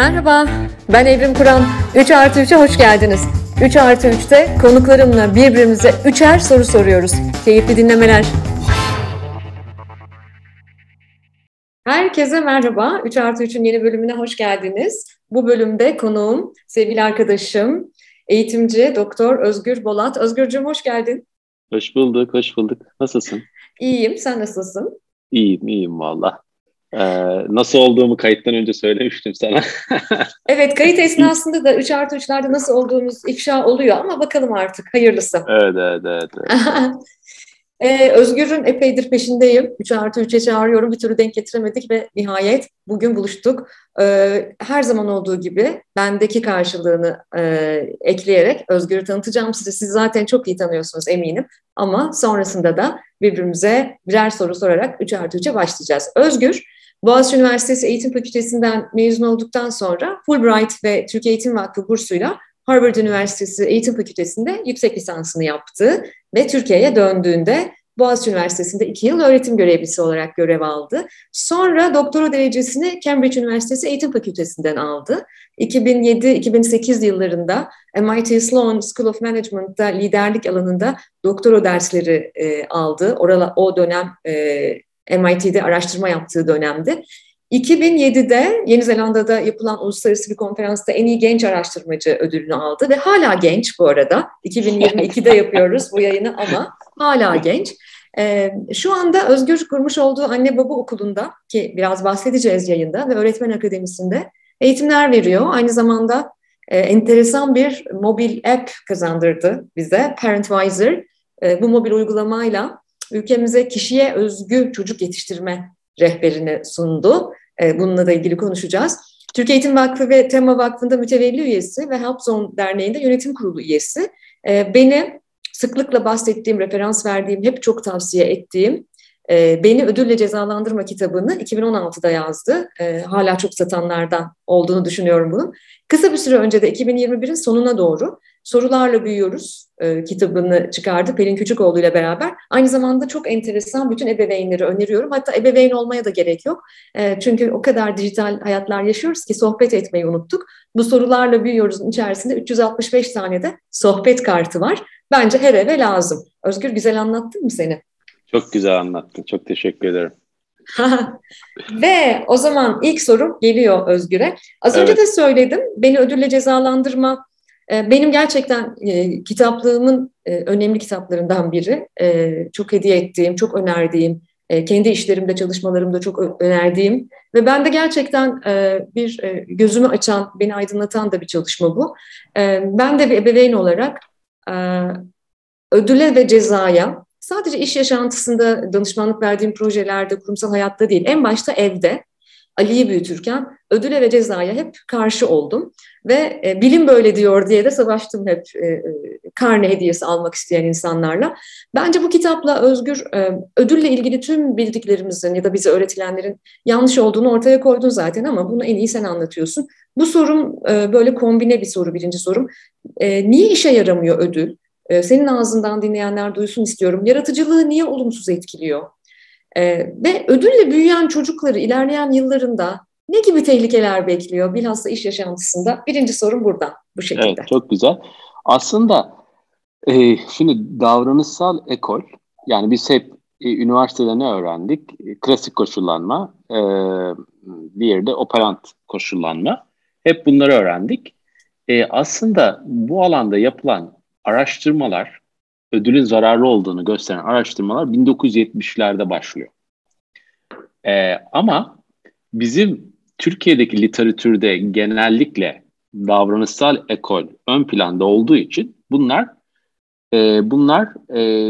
Merhaba, ben Evrim Kur'an. 3+3'e hoş geldiniz. 3+3'te konuklarımla birbirimize 3'er soru soruyoruz. Keyifli dinlemeler. Herkese merhaba. 3+3'ün yeni bölümüne hoş geldiniz. Bu bölümde konuğum, sevgili arkadaşım, eğitimci Doktor Özgür Bolat. Özgürcüğüm hoş geldin. Hoş bulduk, hoş bulduk. Nasılsın? İyiyim, sen nasılsın? İyiyim valla. Nasıl olduğumu kayıttan önce söylemiştim sana. Evet, kayıt esnasında da 3+3'lerde nasıl olduğumuz ifşa oluyor ama bakalım artık, hayırlısı. Evet. Özgür'ün epeydir peşindeyim. 3+3'e çağırıyorum, bir türlü denk getiremedik ve nihayet bugün buluştuk. Her zaman olduğu gibi bendeki karşılığını ekleyerek Özgür'ü tanıtacağım size. Siz zaten çok iyi tanıyorsunuz eminim. Ama sonrasında da birbirimize birer soru sorarak 3+3'e başlayacağız. Özgür, Boğaziçi Üniversitesi Eğitim Fakültesinden mezun olduktan sonra Fulbright ve Türkiye Eğitim Vakfı bursuyla Harvard Üniversitesi Eğitim Fakültesi'nde yüksek lisansını yaptı ve Türkiye'ye döndüğünde Boğaziçi Üniversitesi'nde 2 yıl öğretim görevlisi olarak görev aldı. Sonra doktora derecesini Cambridge Üniversitesi Eğitim Fakültesi'nden aldı. 2007-2008 yıllarında MIT Sloan School of Management'ta liderlik alanında doktora dersleri aldı. O dönem MIT'de araştırma yaptığı dönemdi. 2007'de Yeni Zelanda'da yapılan uluslararası bir konferansta en iyi genç araştırmacı ödülünü aldı ve hala genç bu arada. 2022'de yapıyoruz bu yayını ama hala genç. Şu anda Özgür kurmuş olduğu Anne Baba Okulu'nda ki biraz bahsedeceğiz yayında ve Öğretmen Akademisi'nde eğitimler veriyor. Aynı zamanda enteresan bir mobil app kazandırdı bize. Parentvisor bu mobil uygulamayla ülkemize kişiye özgü çocuk yetiştirme rehberini sundu. Bununla da ilgili konuşacağız. Türkiye Eğitim Vakfı ve Tema Vakfı'nda mütevelli üyesi ve Help Zone Derneği'nde yönetim kurulu üyesi. Beni sıklıkla bahsettiğim, referans verdiğim, hep çok tavsiye ettiğim Beni Ödülle Cezalandırma kitabını 2016'da yazdı. Hala çok satanlardan olduğunu düşünüyorum bunun. Kısa bir süre önce de 2021'in sonuna doğru Sorularla Büyüyoruz kitabını çıkardı Pelin Küçükoğlu ile beraber. Aynı zamanda çok enteresan, bütün ebeveynleri öneriyorum. Hatta ebeveyn olmaya da gerek yok. Çünkü o kadar dijital hayatlar yaşıyoruz ki sohbet etmeyi unuttuk. Bu Sorularla Büyüyoruz'un içerisinde 365 tane de sohbet kartı var. Bence her eve lazım. Özgür, güzel anlattın mı seni? Çok güzel anlattın. Çok teşekkür ederim. Ve o zaman ilk sorum geliyor Özgür'e. Az önce de söyledim. Beni Ödülle Cezalandırma benim gerçekten kitaplığımın önemli kitaplarından biri. Çok hediye ettiğim, çok önerdiğim, kendi işlerimde, çalışmalarımda çok önerdiğim ve ben de gerçekten bir gözümü açan, beni aydınlatan da bir çalışma bu. Ben de bir ebeveyn olarak ödüle ve cezaya sadece iş yaşantısında, danışmanlık verdiğim projelerde, kurumsal hayatta değil, en başta evde Ali'yi büyütürken ödüle ve cezaya hep karşı oldum. Ve bilim böyle diyor diye de savaştım hep karne hediyesi almak isteyen insanlarla. Bence bu kitapla Özgür ödülle ilgili tüm bildiklerimizin ya da bize öğretilenlerin yanlış olduğunu ortaya koydun zaten ama bunu en iyi sen anlatıyorsun. Bu sorum böyle kombine bir soru, birinci sorum. Niye işe yaramıyor ödül? Senin ağzından dinleyenler duysun istiyorum. Yaratıcılığı niye olumsuz etkiliyor? Ve ödülle büyüyen çocukları ilerleyen yıllarında ne gibi tehlikeler bekliyor bilhassa iş yaşantısında? Birinci sorun buradan bu şekilde. Evet, çok güzel. Aslında şimdi davranışsal ekol, yani biz hep üniversitede ne öğrendik? Klasik koşullanma, diğeri de operant koşullanma. Hep bunları öğrendik. Aslında bu alanda yapılan araştırmalar, ödülün zararlı olduğunu gösteren araştırmalar 1970'lerde başlıyor. Ama bizim Türkiye'deki literatürde genellikle davranışsal ekol ön planda olduğu için bunlar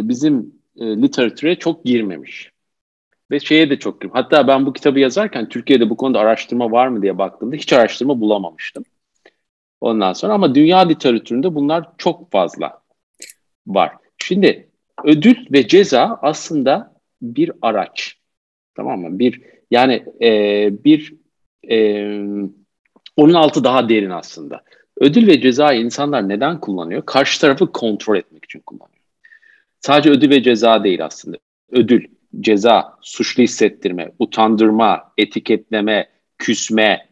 bizim literatüre çok girmemiş. Ve şeye de çok girmemiş. Hatta ben bu kitabı yazarken Türkiye'de bu konuda araştırma var mı diye baktığımda hiç araştırma bulamamıştım. Ondan sonra ama dünya literatüründe bunlar çok fazla var. Şimdi ödül ve ceza aslında bir araç. Tamam mı? Onun altı daha derin aslında. Ödül ve cezayı insanlar neden kullanıyor? Karşı tarafı kontrol etmek için kullanıyor. Sadece ödül ve ceza değil aslında. Ödül, ceza, suçlu hissettirme, utandırma, etiketleme, küsme,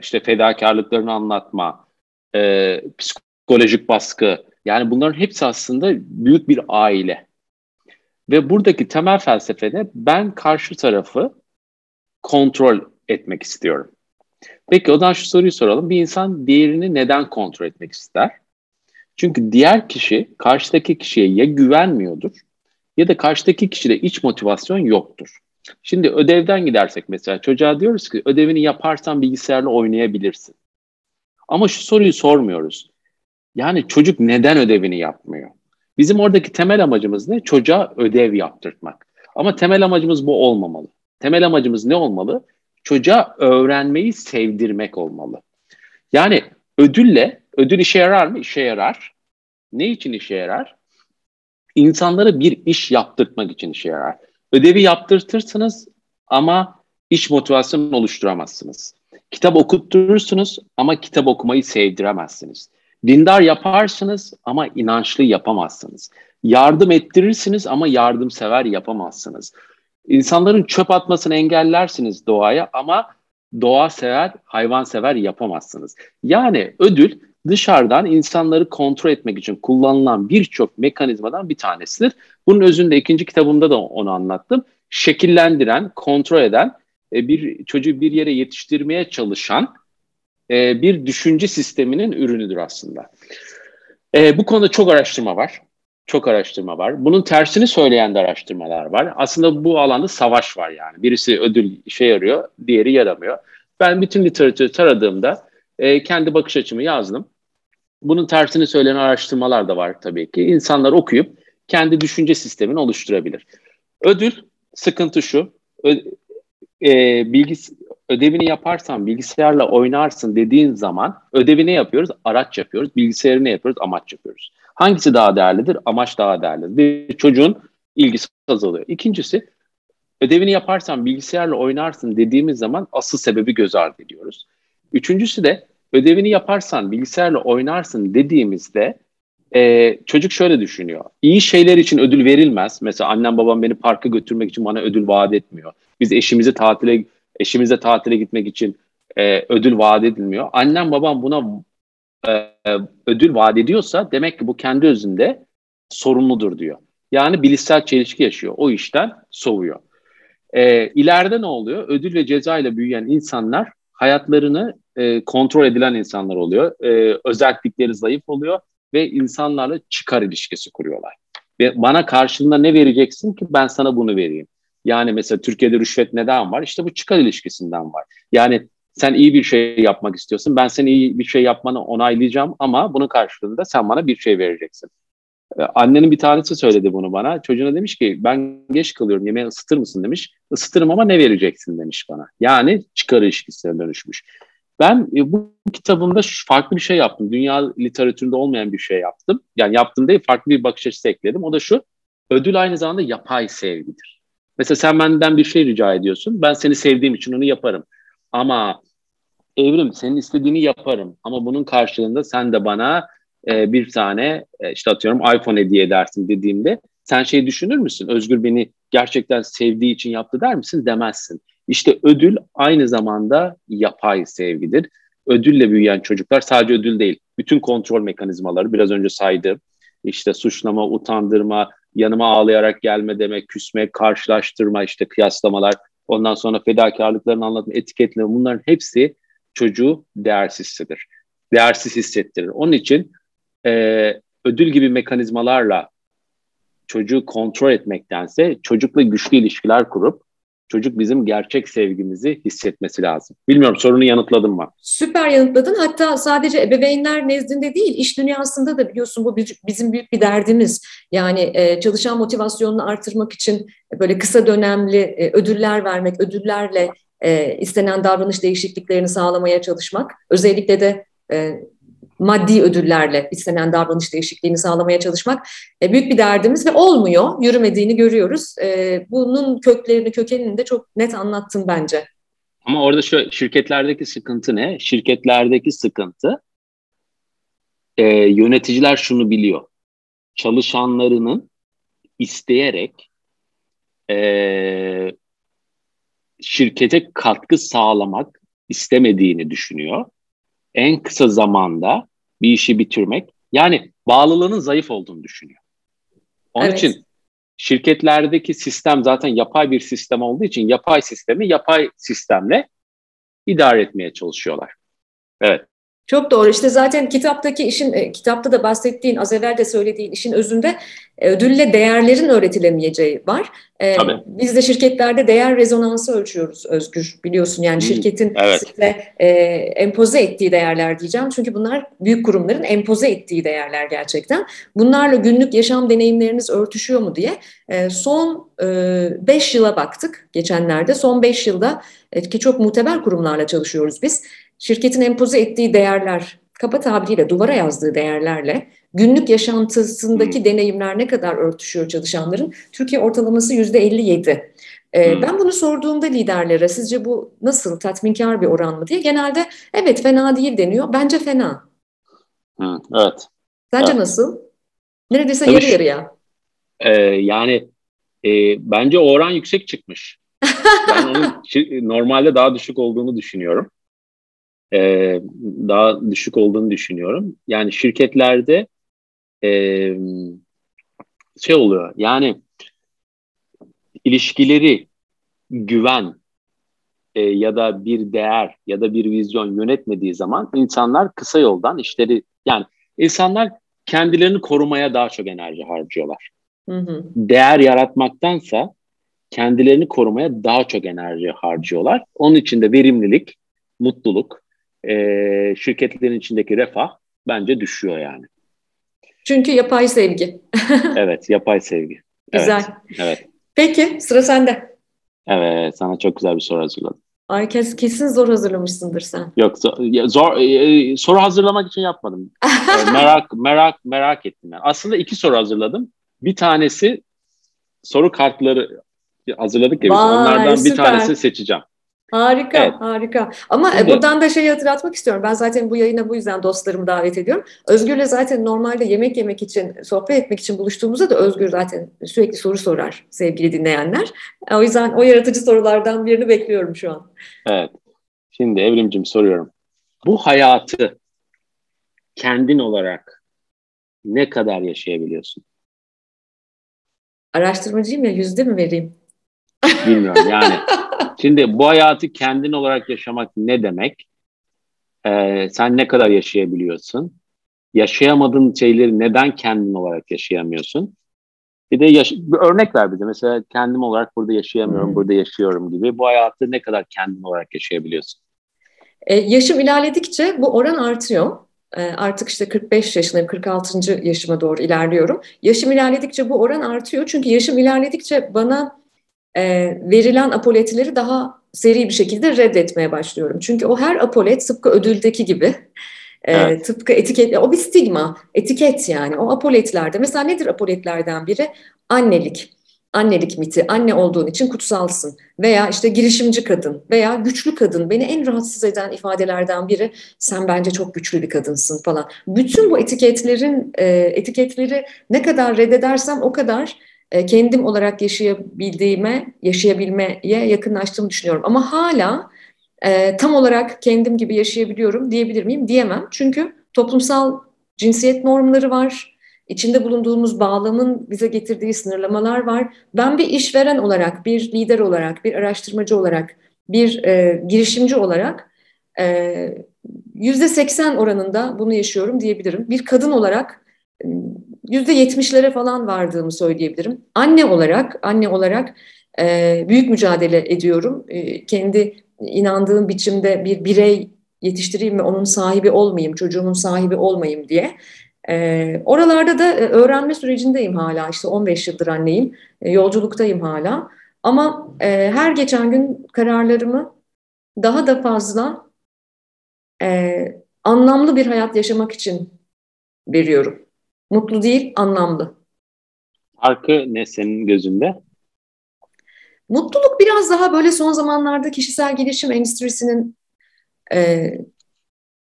işte fedakarlıklarını anlatma, psikolojik baskı. Yani bunların hepsi aslında büyük bir aile. Ve buradaki temel felsefede ben karşı tarafı kontrol etmek istiyorum. Peki o zaman şu soruyu soralım. Bir insan diğerini neden kontrol etmek ister? Çünkü diğer kişi karşıdaki kişiye ya güvenmiyordur ya da karşıdaki kişide iç motivasyon yoktur. Şimdi ödevden gidersek mesela çocuğa diyoruz ki ödevini yaparsan bilgisayarla oynayabilirsin. Ama şu soruyu sormuyoruz. Yani çocuk neden ödevini yapmıyor? Bizim oradaki temel amacımız ne? Çocuğa ödev yaptırtmak. Ama temel amacımız bu olmamalı. Temel amacımız ne olmalı? Çocuğa öğrenmeyi sevdirmek olmalı. Yani ödül işe yarar mı? İşe yarar. Ne için işe yarar? İnsanlara bir iş yaptırtmak için işe yarar. Ödevi yaptırtırsınız ama iş motivasyonu oluşturamazsınız. Kitap okutturursunuz ama kitap okumayı sevdiremezsiniz. Dindar yaparsınız ama inançlı yapamazsınız. Yardım ettirirsiniz ama yardımsever yapamazsınız. İnsanların çöp atmasını engellersiniz doğaya ama doğa sever, hayvan sever yapamazsınız. Yani ödül dışarıdan insanları kontrol etmek için kullanılan birçok mekanizmadan bir tanesidir. Bunun özünde ikinci kitabımda da onu anlattım. Şekillendiren, kontrol eden, bir çocuğu bir yere yetiştirmeye çalışan bir düşünce sisteminin ürünüdür aslında. Bu konuda çok araştırma var. Çok araştırma var. Bunun tersini söyleyen de araştırmalar var. Aslında bu alanda savaş var yani. Birisi ödül işe yarıyor, diğeri yaramıyor. Ben bütün literatürü taradığımda kendi bakış açımı yazdım. Bunun tersini söyleyen araştırmalar da var tabii ki. İnsanlar okuyup kendi düşünce sistemini oluşturabilir. Ödül, sıkıntı şu. Ödevini yaparsan bilgisayarla oynarsın dediğin zaman ödevi ne yapıyoruz? Araç yapıyoruz. Bilgisayarı ne yapıyoruz? Amaç yapıyoruz. Hangisi daha değerlidir? Amaç daha değerlidir. Bir çocuğun ilgisi azalıyor. İkincisi, ödevini yaparsan bilgisayarla oynarsın dediğimiz zaman asıl sebebi göz ardı ediyoruz. Üçüncüsü de ödevini yaparsan bilgisayarla oynarsın dediğimizde çocuk şöyle düşünüyor. İyi şeyler için ödül verilmez. Mesela annem babam beni parka götürmek için bana ödül vaat etmiyor. Biz eşimize tatile gitmek için ödül vaat edilmiyor. Annem babam buna ödül vaat ediyorsa demek ki bu kendi özünde sorumludur diyor. Yani bilişsel çelişki yaşıyor. O işten soğuyor. İleride ne oluyor? Ödül ve ceza ile büyüyen insanlar hayatlarını kontrol edilen insanlar oluyor. Özellikleri zayıf oluyor ve insanlarla çıkar ilişkisi kuruyorlar. Ve bana karşılığında ne vereceksin ki ben sana bunu vereyim? Yani mesela Türkiye'de rüşvet neden var? İşte bu çıkar ilişkisinden var. Yani sen iyi bir şey yapmak istiyorsun. Ben senin iyi bir şey yapmanı onaylayacağım ama bunun karşılığında sen bana bir şey vereceksin. Annenin bir tanesi söyledi bunu bana. Çocuğuna demiş ki ben geç kalıyorum yemeği ısıtır mısın demiş. Isıtırım ama ne vereceksin demiş bana. Yani çıkar ilişkisine dönüşmüş. Ben bu kitabımda farklı bir şey yaptım. Dünya literatüründe olmayan bir şey yaptım. Yani yaptım değil, farklı bir bakış açısı ekledim. O da şu, ödül aynı zamanda yapay sevgidir. Mesela sen benden bir şey rica ediyorsun. Ben seni sevdiğim için onu yaparım. Ama Evrim senin istediğini yaparım. Ama bunun karşılığında sen de bana bir tane işte atıyorum iPhone hediye edersin dediğimde sen şey düşünür müsün? Özgür beni gerçekten sevdiği için yaptı der misin? Demezsin. İşte ödül aynı zamanda yapay sevgidir. Ödülle büyüyen çocuklar sadece ödül değil. Bütün kontrol mekanizmaları biraz önce saydığım işte suçlama, utandırma, yanıma ağlayarak gelme demek, küsme, karşılaştırma, işte kıyaslamalar, ondan sonra fedakarlıklarını anlatma, etiketleme bunların hepsi çocuğu değersiz hissettirir. Onun için ödül gibi mekanizmalarla çocuğu kontrol etmektense çocukla güçlü ilişkiler kurup çocuk bizim gerçek sevgimizi hissetmesi lazım. Bilmiyorum sorunu yanıtladın mı? Süper yanıtladın. Hatta sadece ebeveynler nezdinde değil, iş dünyasında da biliyorsun bu bizim büyük bir derdimiz. Yani çalışan motivasyonunu artırmak için böyle kısa dönemli ödüller vermek, ödüllerle istenen davranış değişikliklerini sağlamaya çalışmak. Özellikle de maddi ödüllerle istenen davranış değişikliğini sağlamaya çalışmak büyük bir derdimiz ve olmuyor, yürümediğini görüyoruz. Bunun kökenini de çok net anlattım bence. Ama orada şu şirketlerdeki sıkıntı ne? Şirketlerdeki sıkıntı yöneticiler şunu biliyor. Çalışanlarının isteyerek şirkete katkı sağlamak istemediğini düşünüyor. En kısa zamanda bir işi bitirmek, yani bağlılığının zayıf olduğunu düşünüyor. Onun için şirketlerdeki sistem zaten yapay bir sistem olduğu için yapay sistemi yapay sistemle idare etmeye çalışıyorlar. Evet. Çok doğru. İşte zaten kitaptaki işin, kitapta da bahsettiğin, az evvel de söylediğin işin özünde ödülle değerlerin öğretilemeyeceği var. Biz de şirketlerde değer rezonansı ölçüyoruz Özgür, biliyorsun. Yani şirketin size empoze ettiği değerler diyeceğim. Çünkü bunlar büyük kurumların empoze ettiği değerler gerçekten. Bunlarla günlük yaşam deneyimleriniz örtüşüyor mu diye son 5 yıla baktık geçenlerde. Son 5 yılda ki çok muteber kurumlarla çalışıyoruz biz. Şirketin empoze ettiği değerler, kaba tabiriyle duvara yazdığı değerlerle günlük yaşantısındaki deneyimler ne kadar örtüşüyor çalışanların? Türkiye ortalaması %57. Ben bunu sorduğumda liderlere, sizce bu nasıl, tatminkar bir oran mı diye, genelde evet fena değil deniyor. Bence fena. Evet. Sence nasıl? Neredeyse tabii yarı yarıya. Bence o oran yüksek çıkmış. Ben onun normalde daha düşük olduğunu düşünüyorum. Daha düşük olduğunu düşünüyorum. Yani şirketlerde şey oluyor, yani ilişkileri, güven ya da bir değer ya da bir vizyon yönetmediği zaman insanlar kısa yoldan işleri, yani insanlar kendilerini korumaya daha çok enerji harcıyorlar. Değer yaratmaktansa kendilerini korumaya daha çok enerji harcıyorlar. Onun için de verimlilik, mutluluk, şirketlerin içindeki refah bence düşüyor yani. Çünkü yapay sevgi. Evet, yapay sevgi. Güzel. Evet. Peki, sıra sende. Evet, sana çok güzel bir soru hazırladım. Ay, kesin zor hazırlamışsındır sen. Yok, soru hazırlamak için yapmadım. Merak ettim yani. Aslında 2 soru hazırladım. Bir tanesi soru kartları hazırladık ya biz. Vay, onlardan süper. Bir tanesini seçeceğim. Harika, evet. Harika. Ama evet, buradan da şeyi hatırlatmak istiyorum. Ben zaten bu yayına bu yüzden dostlarımı davet ediyorum. Özgür'le zaten normalde yemek yemek için, sohbet etmek için buluştuğumuzda da Özgür zaten sürekli soru sorar sevgili dinleyenler. O yüzden o yaratıcı sorulardan birini bekliyorum şu an. Evet. Şimdi Evrimciğim, soruyorum. Bu hayatı kendin olarak ne kadar yaşayabiliyorsun? Araştırmacıyım ya, %100 mi vereyim? Bilmiyorum yani. Şimdi bu hayatı kendin olarak yaşamak ne demek? Sen ne kadar yaşayabiliyorsun? Yaşayamadığın şeyleri neden kendin olarak yaşayamıyorsun? Bir de bir örnek ver bize. Mesela kendim olarak burada yaşayamıyorum, burada yaşıyorum gibi. Bu hayatı ne kadar kendin olarak yaşayabiliyorsun? Yaşım ilerledikçe bu oran artıyor. Artık işte 45 yaşındayım, 46. yaşıma doğru ilerliyorum. Yaşım ilerledikçe bu oran artıyor. Çünkü yaşım ilerledikçe bana verilen apoletileri daha seri bir şekilde reddetmeye başlıyorum. Çünkü o her apolet tıpkı ödüldeki gibi, evet, tıpkı etiketle, o bir stigma, etiket yani. O apoletlerde, mesela nedir apoletlerden biri? Annelik, annelik miti, anne olduğun için kutsalsın veya işte girişimci kadın veya güçlü kadın. Beni en rahatsız eden ifadelerden biri, sen bence çok güçlü bir kadınsın falan. Bütün bu etiketleri ne kadar reddedersem o kadar kendim olarak yaşayabilmeye yakınlaştığımı düşünüyorum. Ama hala tam olarak kendim gibi yaşayabiliyorum diyebilir miyim? Diyemem. Çünkü toplumsal cinsiyet normları var. İçinde bulunduğumuz bağlamın bize getirdiği sınırlamalar var. Ben bir işveren olarak, bir lider olarak, bir araştırmacı olarak, bir girişimci olarak %80 oranında bunu yaşıyorum diyebilirim. Bir kadın olarak %70'lere falan vardığımı söyleyebilirim. Anne olarak büyük mücadele ediyorum. Kendi inandığım biçimde bir birey yetiştireyim ve onun sahibi olmayayım, çocuğumun sahibi olmayayım diye. Oralarda da öğrenme sürecindeyim hala. İşte 15 yıldır anneyim, yolculuktayım hala. Ama her geçen gün kararlarımı daha da fazla anlamlı bir hayat yaşamak için veriyorum. Mutlu değil, anlamlı. Farkı ne senin gözünde? Mutluluk biraz daha böyle son zamanlarda kişisel gelişim endüstrisinin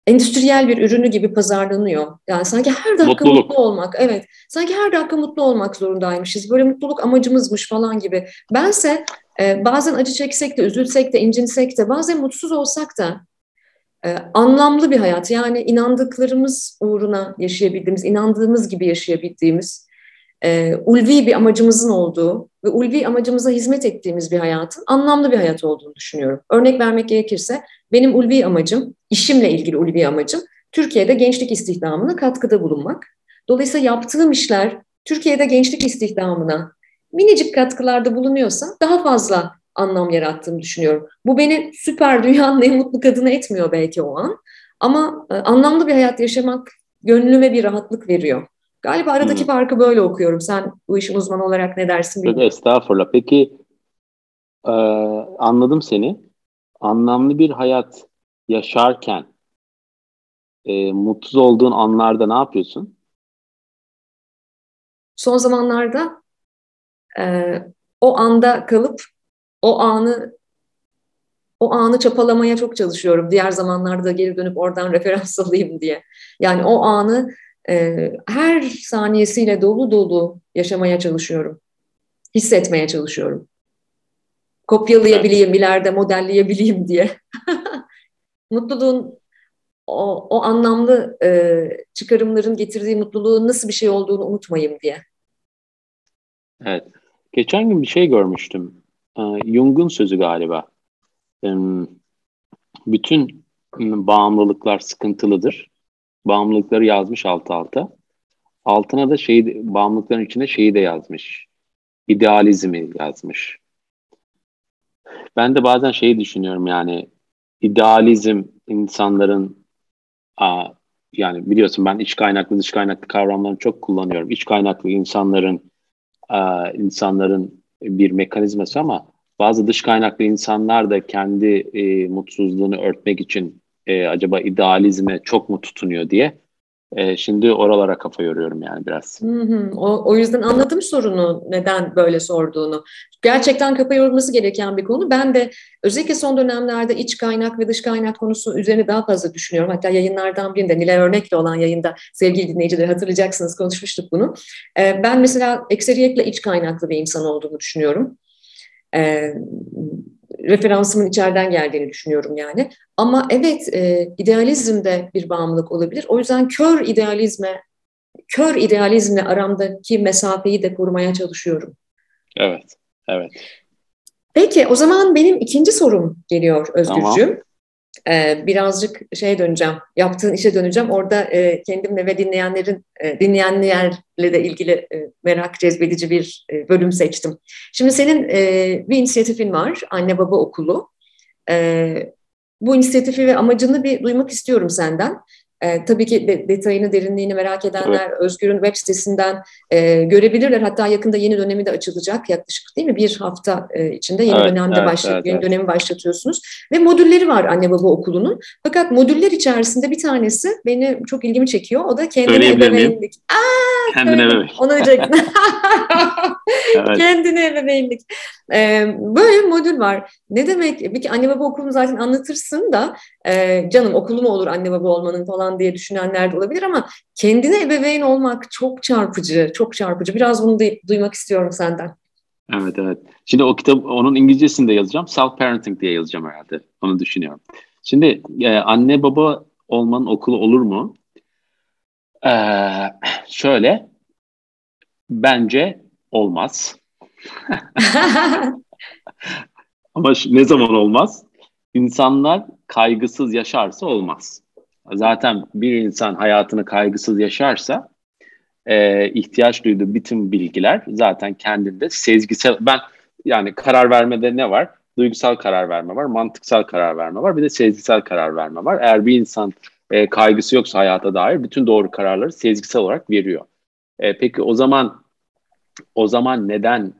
endüstriyel bir ürünü gibi pazarlanıyor. Yani sanki her dakika mutlu olmak, evet. Sanki her dakika mutlu olmak zorundaymışız. Böyle mutluluk amacımızmış falan gibi. Bense Bazen acı çeksek de, üzülsek de, incinsek de, bazen mutsuz olsak da anlamlı bir hayat, yani inandıklarımız uğruna yaşayabildiğimiz, inandığımız gibi yaşayabildiğimiz, ulvi bir amacımızın olduğu ve ulvi amacımıza hizmet ettiğimiz bir hayatın anlamlı bir hayat olduğunu düşünüyorum. Örnek vermek gerekirse benim ulvi amacım, işimle ilgili ulvi amacım Türkiye'de gençlik istihdamına katkıda bulunmak. Dolayısıyla yaptığım işler Türkiye'de gençlik istihdamına minicik katkılarda bulunuyorsa daha fazla anlam yarattığımı düşünüyorum. Bu beni süper dünyanın en mutlu kadını etmiyor belki o an, ama anlamlı bir hayat yaşamak gönlüme bir rahatlık veriyor. Galiba aradaki farkı böyle okuyorum. Sen bu işin uzmanı olarak ne dersin bilmiyorum. Estağfurullah. Peki anladım seni. Anlamlı bir hayat yaşarken mutsuz olduğun anlarda ne yapıyorsun? Son zamanlarda o anda kalıp o anı çapalamaya çok çalışıyorum. Diğer zamanlarda geri dönüp oradan referans alayım diye. Yani o anı her saniyesiyle dolu dolu yaşamaya çalışıyorum. Hissetmeye çalışıyorum. Kopyalayabileyim, ileride modelleyebileyim diye. Mutluluğun o anlamlı çıkarımların getirdiği mutluluğun nasıl bir şey olduğunu unutmayayım diye. Evet. Geçen gün bir şey görmüştüm. Jung'un sözü galiba. Bütün bağımlılıklar sıkıntılıdır. Bağımlılıkları yazmış alt alta. Altına da bağımlılıkların içinde şeyi de yazmış. İdealizmi yazmış. Ben de bazen şeyi düşünüyorum, yani idealizm insanların, yani biliyorsun ben dış kaynaklı kavramlarını çok kullanıyorum. İç kaynaklı insanların bir mekanizması, ama bazı dış kaynaklı insanlar da kendi mutsuzluğunu örtmek için acaba idealizme çok mu tutunuyor diye şimdi oralara kafa yoruyorum yani biraz. O yüzden anladım sorunu, neden böyle sorduğunu. Gerçekten kafa yorulması gereken bir konu. Ben de özellikle son dönemlerde iç kaynak ve dış kaynak konusu üzerine daha fazla düşünüyorum. Hatta yayınlardan birinde, Nilay Örnek'le olan yayında, sevgili dinleyicileri hatırlayacaksınız, konuşmuştuk bunu. Ben mesela ekseriyetle iç kaynaklı bir insan olduğumu düşünüyorum. Referansımın içeriden geldiğini düşünüyorum yani. Ama evet, idealizm de bir bağımlılık olabilir. O yüzden kör idealizmle aramdaki mesafeyi de korumaya çalışıyorum. Evet, evet. Peki, o zaman benim ikinci sorum geliyor Özgürcüğüm. Birazcık döneceğim, yaptığın işe döneceğim. Orada kendimle ve dinleyenlerle de ilgili merak cezbedici bir bölüm seçtim. Şimdi senin bir inisiyatifin var, Anne Baba Okulu. Bu inisiyatifi ve amacını bir duymak istiyorum senden. Tabii ki detayını, derinliğini merak edenler evet, Özgür'ün web sitesinden görebilirler. Hatta yakında yeni dönemi de açılacak, yaklaşık değil mi? Bir hafta içinde yeni dönemi başlatıyorsunuz. Ve modülleri var Anne Baba Okulu'nun. Fakat modüller içerisinde bir tanesi benim çok ilgimi çekiyor. O da kendine ebeveynlik. Kendine ebeveynlik. Onu diyecektim. Evet. Kendine ebeveynlik. Böyle bir modül var. Ne demek? Bir Anne Baba Okulu'nu zaten anlatırsın da canım okulu mu olur anne baba olmanın falan diye düşünenler de olabilir, ama kendine ebeveyn olmak çok çarpıcı, çok çarpıcı. Biraz bunu duymak istiyorum senden. Evet. Şimdi o kitap, onun İngilizcesini de yazacağım. Self-parenting diye yazacağım herhalde. Onu düşünüyorum. Şimdi anne baba olmanın okulu olur mu? Şöyle, bence olmaz. Ama ne zaman olmaz? İnsanlar kaygısız yaşarsa olmaz. Zaten bir insan hayatını kaygısız yaşarsa ihtiyaç duyduğu bütün bilgiler zaten kendinde sezgisel. Yani karar vermede ne var? Duygusal karar verme var, mantıksal karar verme var, bir de sezgisel karar verme var. Eğer bir insan kaygısı yoksa hayata dair bütün doğru kararları sezgisel olarak veriyor. Peki o zaman neden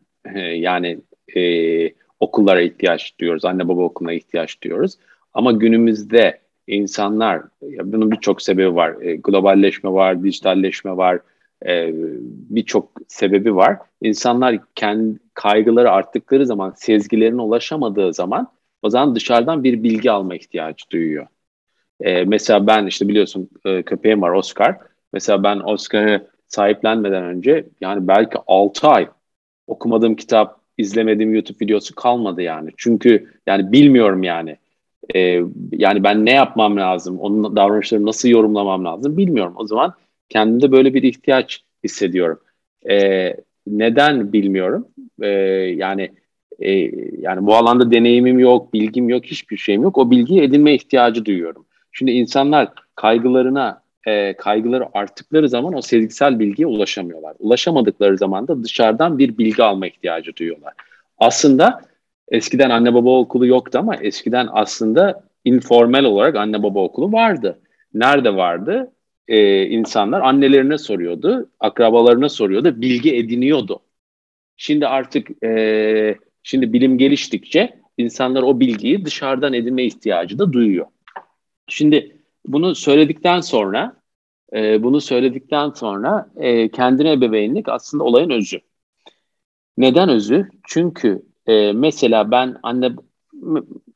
okullara ihtiyaç duyuyoruz, anne baba okuluna ihtiyaç duyuyoruz? Ama günümüzde İnsanlar, bunun birçok sebebi var. Globalleşme var, dijitalleşme var, birçok sebebi var. İnsanlar kendi kaygıları arttıkları zaman, sezgilerine ulaşamadığı zaman, o zaman dışarıdan bir bilgi alma ihtiyacı duyuyor. Mesela ben biliyorsun köpeğim var, Oscar. Mesela ben Oscar'ı sahiplenmeden önce, yani belki 6 ay okumadığım kitap, izlemediğim YouTube videosu kalmadı yani. Çünkü yani bilmiyorum yani. Yani ben ne yapmam lazım? Onun davranışlarını nasıl yorumlamam lazım? Bilmiyorum. O zaman kendimde böyle bir ihtiyaç hissediyorum. Neden bilmiyorum. Yani bu alanda deneyimim yok, bilgim yok, hiçbir şeyim yok. O bilgiyi edinme ihtiyacı duyuyorum. Şimdi insanlar kaygıları arttıkları zaman o sezgisel bilgiye ulaşamıyorlar. Ulaşamadıkları zaman da dışarıdan bir bilgi alma ihtiyacı duyuyorlar. Aslında eskiden anne baba okulu yoktu ama eskiden aslında informal olarak anne baba okulu vardı. Nerede vardı? İnsanlar annelerine soruyordu, akrabalarına soruyordu, bilgi ediniyordu. Şimdi artık şimdi bilim geliştikçe insanlar o bilgiyi dışarıdan edinme ihtiyacı da duyuyor. Şimdi bunu söyledikten sonra kendine ebeveynlik aslında olayın özü. Neden özü? Çünkü mesela ben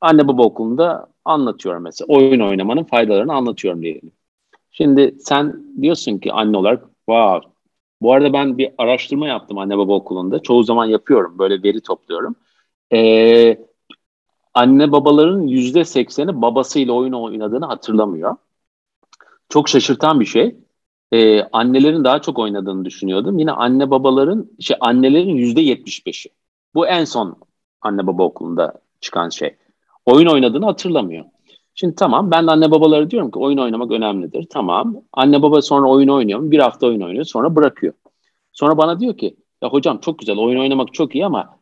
anne baba okulunda anlatıyorum mesela. Oyun oynamanın faydalarını anlatıyorum diyelim. Şimdi sen diyorsun ki anne olarak wow. Bu arada ben bir araştırma yaptım anne baba okulunda. Çoğu zaman yapıyorum. Böyle veri topluyorum. Anne babaların %80'i babasıyla oyun oynadığını hatırlamıyor. Çok şaşırtan bir şey. Annelerin daha çok oynadığını düşünüyordum. Yine annelerin %75'i. Bu en son anne baba okulunda çıkan şey. Oyun oynadığını hatırlamıyor. Şimdi tamam, ben de anne babalara diyorum ki oyun oynamak önemlidir. Tamam, anne baba sonra oyun oynuyor mu? Bir hafta oyun oynuyor, sonra bırakıyor. Sonra bana diyor ki ya hocam çok güzel, oyun oynamak çok iyi ama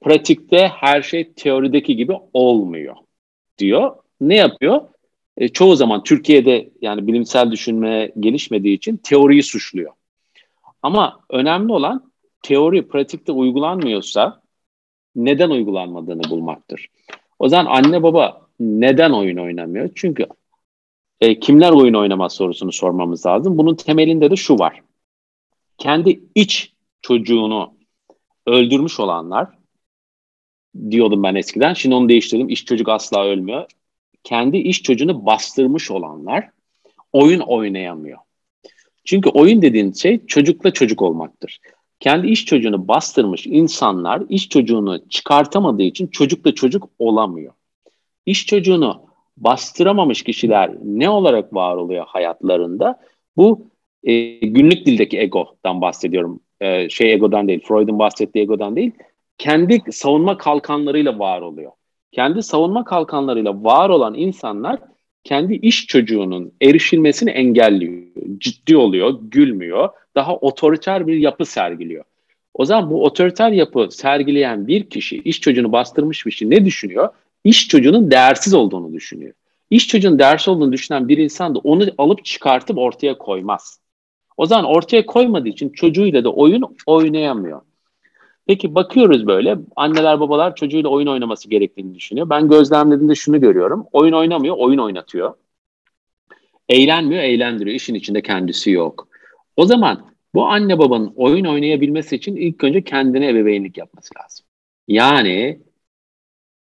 pratikte her şey teorideki gibi olmuyor diyor. Ne yapıyor? Çoğu zaman Türkiye'de yani bilimsel düşünme gelişmediği için teoriyi suçluyor. Ama önemli olan teori pratikte uygulanmıyorsa neden uygulanmadığını bulmaktır. O zaman anne baba neden oyun oynamıyor? Çünkü kimler oyun oynamaz sorusunu sormamız lazım. Bunun temelinde de şu var. Kendi iç çocuğunu öldürmüş olanlar, diyordum ben eskiden, şimdi onu değiştirdim. İç çocuk asla ölmüyor. Kendi iç çocuğunu bastırmış olanlar oyun oynayamıyor. Çünkü oyun dediğin şey çocukla çocuk olmaktır. Kendi iç çocuğunu bastırmış insanlar iç çocuğunu çıkartamadığı için çocukla çocuk olamıyor. İş çocuğunu bastıramamış kişiler ne olarak var oluyor hayatlarında? Bu günlük dildeki egodan bahsediyorum. Egodan değil, Freud'un bahsettiği egodan değil. Kendi savunma kalkanlarıyla var oluyor. Kendi savunma kalkanlarıyla var olan insanlar kendi iş çocuğunun erişilmesini engelliyor. Ciddi oluyor, gülmüyor. Daha otoriter bir yapı sergiliyor. O zaman bu otoriter yapı sergileyen bir kişi, iş çocuğunu bastırmış bir kişi ne düşünüyor? İş çocuğunun değersiz olduğunu düşünüyor. İş çocuğunun değersiz olduğunu düşünen bir insan da onu alıp çıkartıp ortaya koymaz. O zaman ortaya koymadığı için çocuğuyla da oyun oynayamıyor. Peki bakıyoruz böyle, anneler babalar çocuğuyla oyun oynaması gerektiğini düşünüyor. Ben gözlemlediğimde şunu görüyorum. Oyun oynamıyor, oyun oynatıyor. Eğlenmiyor, eğlendiriyor. İşin içinde kendisi yok. O zaman bu anne babanın oyun oynayabilmesi için ilk önce kendine ebeveynlik yapması lazım. Yani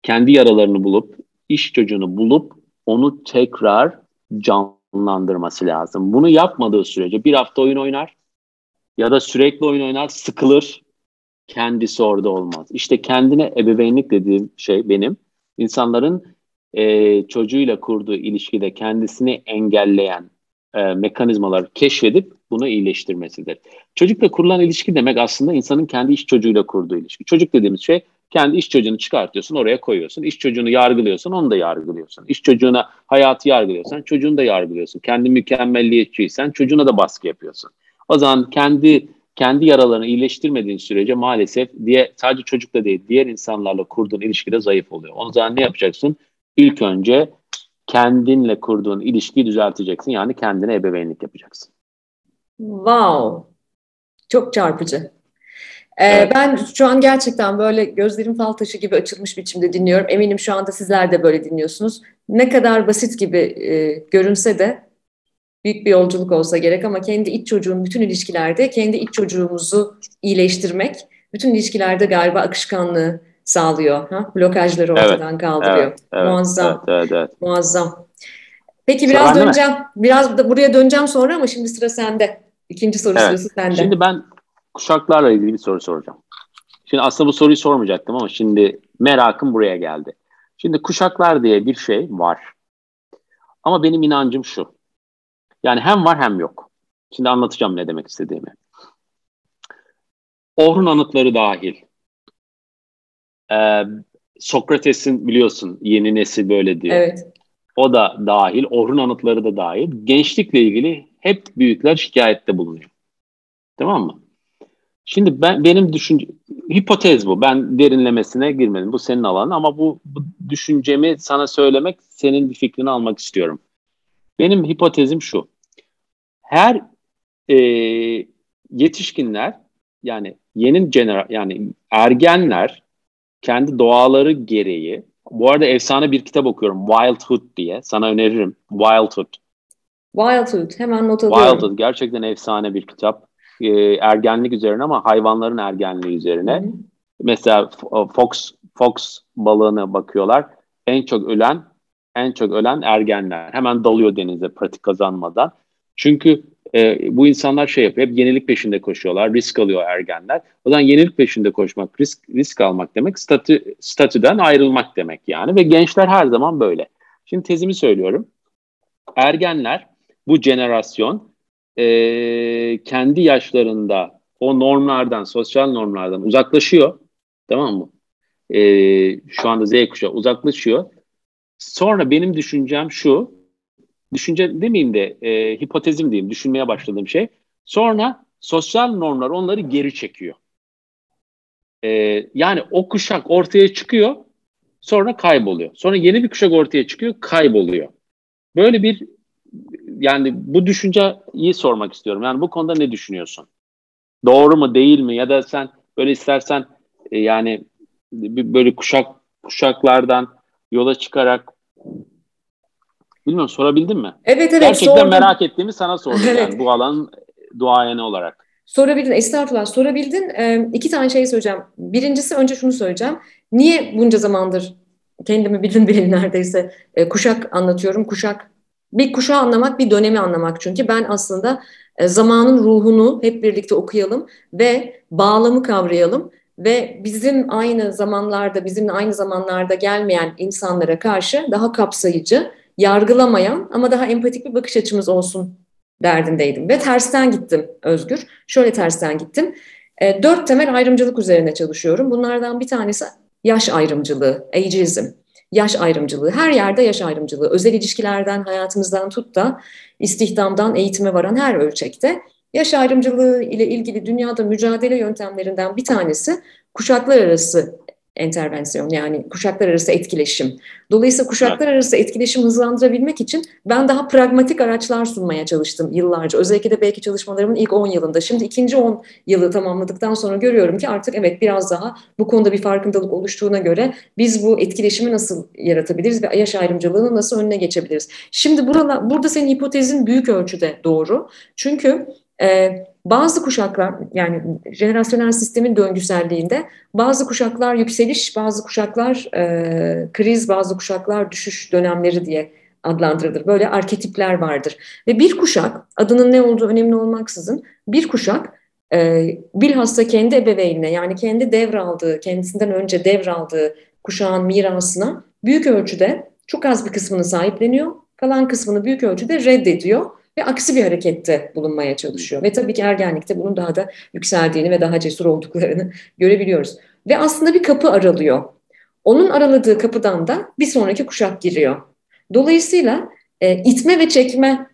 kendi yaralarını bulup, iş çocuğunu bulup onu tekrar canlandırması lazım. Bunu yapmadığı sürece bir hafta oyun oynar ya da sürekli oyun oynar, sıkılır, kendisi orada olmaz. İşte kendine ebeveynlik dediğim şey benim. İnsanların çocuğuyla kurduğu ilişkide kendisini engelleyen mekanizmaları keşfedip bunu iyileştirmesidir. Çocukla kurulan ilişki demek aslında insanın kendi iş çocuğuyla kurduğu ilişki. Çocuk dediğimiz şey, kendi iş çocuğunu çıkartıyorsun, oraya koyuyorsun. İş çocuğunu yargılıyorsun, onu da yargılıyorsun. İş çocuğuna hayatı yargılıyorsan, çocuğunu da yargılıyorsun. Kendi mükemmelliyetçiysen, çocuğuna da baskı yapıyorsun. O zaman kendi yaralarını iyileştirmediğin sürece maalesef sadece çocukla değil, diğer insanlarla kurduğun ilişki de zayıf oluyor. O zaman ne yapacaksın? İlk önce kendinle kurduğun ilişkiyi düzelteceksin. Yani kendine ebeveynlik yapacaksın. Wow! Çok çarpıcı. Evet. Ben şu an gerçekten böyle gözlerim fal taşı gibi açılmış biçimde dinliyorum. Eminim şu anda sizler de böyle dinliyorsunuz. Ne kadar basit gibi görünse de büyük bir yolculuk olsa gerek ama kendi iç çocuğun bütün ilişkilerde, kendi iç çocuğumuzu iyileştirmek bütün ilişkilerde galiba akışkanlığı sağlıyor. Ha? Blokajları ortadan kaldırıyor. Evet. Muazzam. Evet. Muazzam. Peki biraz sıra döneceğim. Biraz da buraya döneceğim sonra ama şimdi sıra sende. İkinci soru sırası sende. Şimdi ben kuşaklarla ilgili bir soru soracağım. Şimdi aslında bu soruyu sormayacaktım ama şimdi merakım buraya geldi. Şimdi kuşaklar diye bir şey var. Ama benim inancım şu. Yani hem var hem yok. Şimdi anlatacağım ne demek istediğimi. Orhun anıtları dahil. Sokrates'in biliyorsun yeni nesil böyle diyor. Evet. O da dahil. Orhun anıtları da dahil. Gençlikle ilgili hep büyükler şikayette bulunuyor. Tamam mı? Şimdi benim düşünce, hipotez bu. Ben derinlemesine girmedim. Bu senin alanın ama bu düşüncemi sana söylemek, senin bir fikrini almak istiyorum. Benim hipotezim şu. Her yetişkinler yani yani ergenler kendi doğaları gereği. Bu arada efsane bir kitap okuyorum. Wild Hood diye. Sana öneririm. Wild Hood. Wild Hood. Hemen not alıyorum. Wild Hood. Gerçekten efsane bir kitap. Ergenlik üzerine ama hayvanların ergenliği üzerine. Hı-hı. Mesela fox balığına bakıyorlar. En çok ölen ergenler. Hemen dalıyor denize pratik kazanmadan. Çünkü bu insanlar şey yapıyor. Hep yenilik peşinde koşuyorlar. Risk alıyor ergenler. O zaman yenilik peşinde koşmak, risk almak demek, statüden ayrılmak demek yani. Ve gençler her zaman böyle. Şimdi tezimi söylüyorum. Ergenler, bu jenerasyon kendi yaşlarında o normlardan, sosyal normlardan uzaklaşıyor. Tamam mı? Şu anda Z kuşağı uzaklaşıyor. Sonra benim düşüncem şu, düşünce demeyeyim de hipotezim diyeyim, düşünmeye başladığım şey. Sonra sosyal normlar onları geri çekiyor. Yani o kuşak ortaya çıkıyor, sonra kayboluyor. Sonra yeni bir kuşak ortaya çıkıyor, kayboluyor. Böyle bir, yani bu düşünceyi sormak istiyorum. Yani bu konuda ne düşünüyorsun? Doğru mu, değil mi? Ya da sen böyle istersen yani böyle kuşaklardan yola çıkarak, bilmiyorum sorabildim mi? Evet gerçekten sordum. Merak ettiğimi sana sordum evet. Yani bu alanın duayeni olarak. Sorabildin, estağfurullah sorabildin. İki tane şey söyleyeceğim. Birincisi önce şunu söyleyeceğim. Niye bunca zamandır kendimi bilin neredeyse kuşak anlatıyorum. Kuşak, bir kuşağı anlamak, bir dönemi anlamak çünkü ben aslında zamanın ruhunu hep birlikte okuyalım ve bağlamı kavrayalım. Ve bizimle aynı zamanlarda gelmeyen insanlara karşı daha kapsayıcı, yargılamayan ama daha empatik bir bakış açımız olsun derdindeydim. Ve tersten gittim Özgür. Şöyle tersten gittim. 4 temel ayrımcılık üzerine çalışıyorum. Bunlardan bir tanesi yaş ayrımcılığı, ageism. Yaş ayrımcılığı, her yerde yaş ayrımcılığı. Özel ilişkilerden, hayatımızdan tut da istihdamdan eğitime varan her ölçekte. Yaş ayrımcılığı ile ilgili dünyada mücadele yöntemlerinden bir tanesi kuşaklar arası entervensiyon yani kuşaklar arası etkileşim. Dolayısıyla kuşaklar arası etkileşim hızlandırabilmek için ben daha pragmatik araçlar sunmaya çalıştım yıllarca. Özellikle de belki çalışmalarımın ilk 10 yılında. Şimdi ikinci 10 yılı tamamladıktan sonra görüyorum ki artık evet biraz daha bu konuda bir farkındalık oluştuğuna göre biz bu etkileşimi nasıl yaratabiliriz ve yaş ayrımcılığının nasıl önüne geçebiliriz? Şimdi burada senin hipotezin büyük ölçüde doğru. Çünkü bazı kuşaklar yani jenerasyonel sistemin döngüselliğinde bazı kuşaklar yükseliş, bazı kuşaklar kriz, bazı kuşaklar düşüş dönemleri diye adlandırılır. Böyle arketipler vardır. Ve bir kuşak adının ne olduğu önemli olmaksızın bir kuşak bilhassa kendi ebeveynine yani kendi devraldığı, kendisinden önce devraldığı kuşağın mirasına büyük ölçüde çok az bir kısmını sahipleniyor. Kalan kısmını büyük ölçüde reddediyor. Ve aksi bir harekette bulunmaya çalışıyor. Ve tabii ki ergenlikte bunun daha da yükseldiğini ve daha cesur olduklarını görebiliyoruz. Ve aslında bir kapı aralıyor. Onun araladığı kapıdan da bir sonraki kuşak giriyor. Dolayısıyla itme ve çekme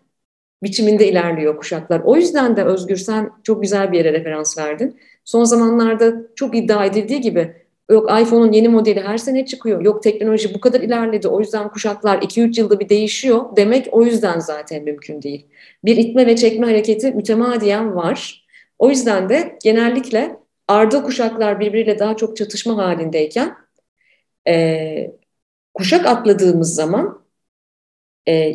biçiminde ilerliyor kuşaklar. O yüzden de Özgür sen çok güzel bir yere referans verdin. Son zamanlarda çok iddia edildiği gibi yok iPhone'un yeni modeli her sene çıkıyor. Yok teknoloji bu kadar ilerledi. O yüzden kuşaklar 2-3 yılda bir değişiyor. Demek o yüzden zaten mümkün değil. Bir itme ve çekme hareketi mütemadiyen var. O yüzden de genellikle ardı kuşaklar birbiriyle daha çok çatışma halindeyken kuşak atladığımız zaman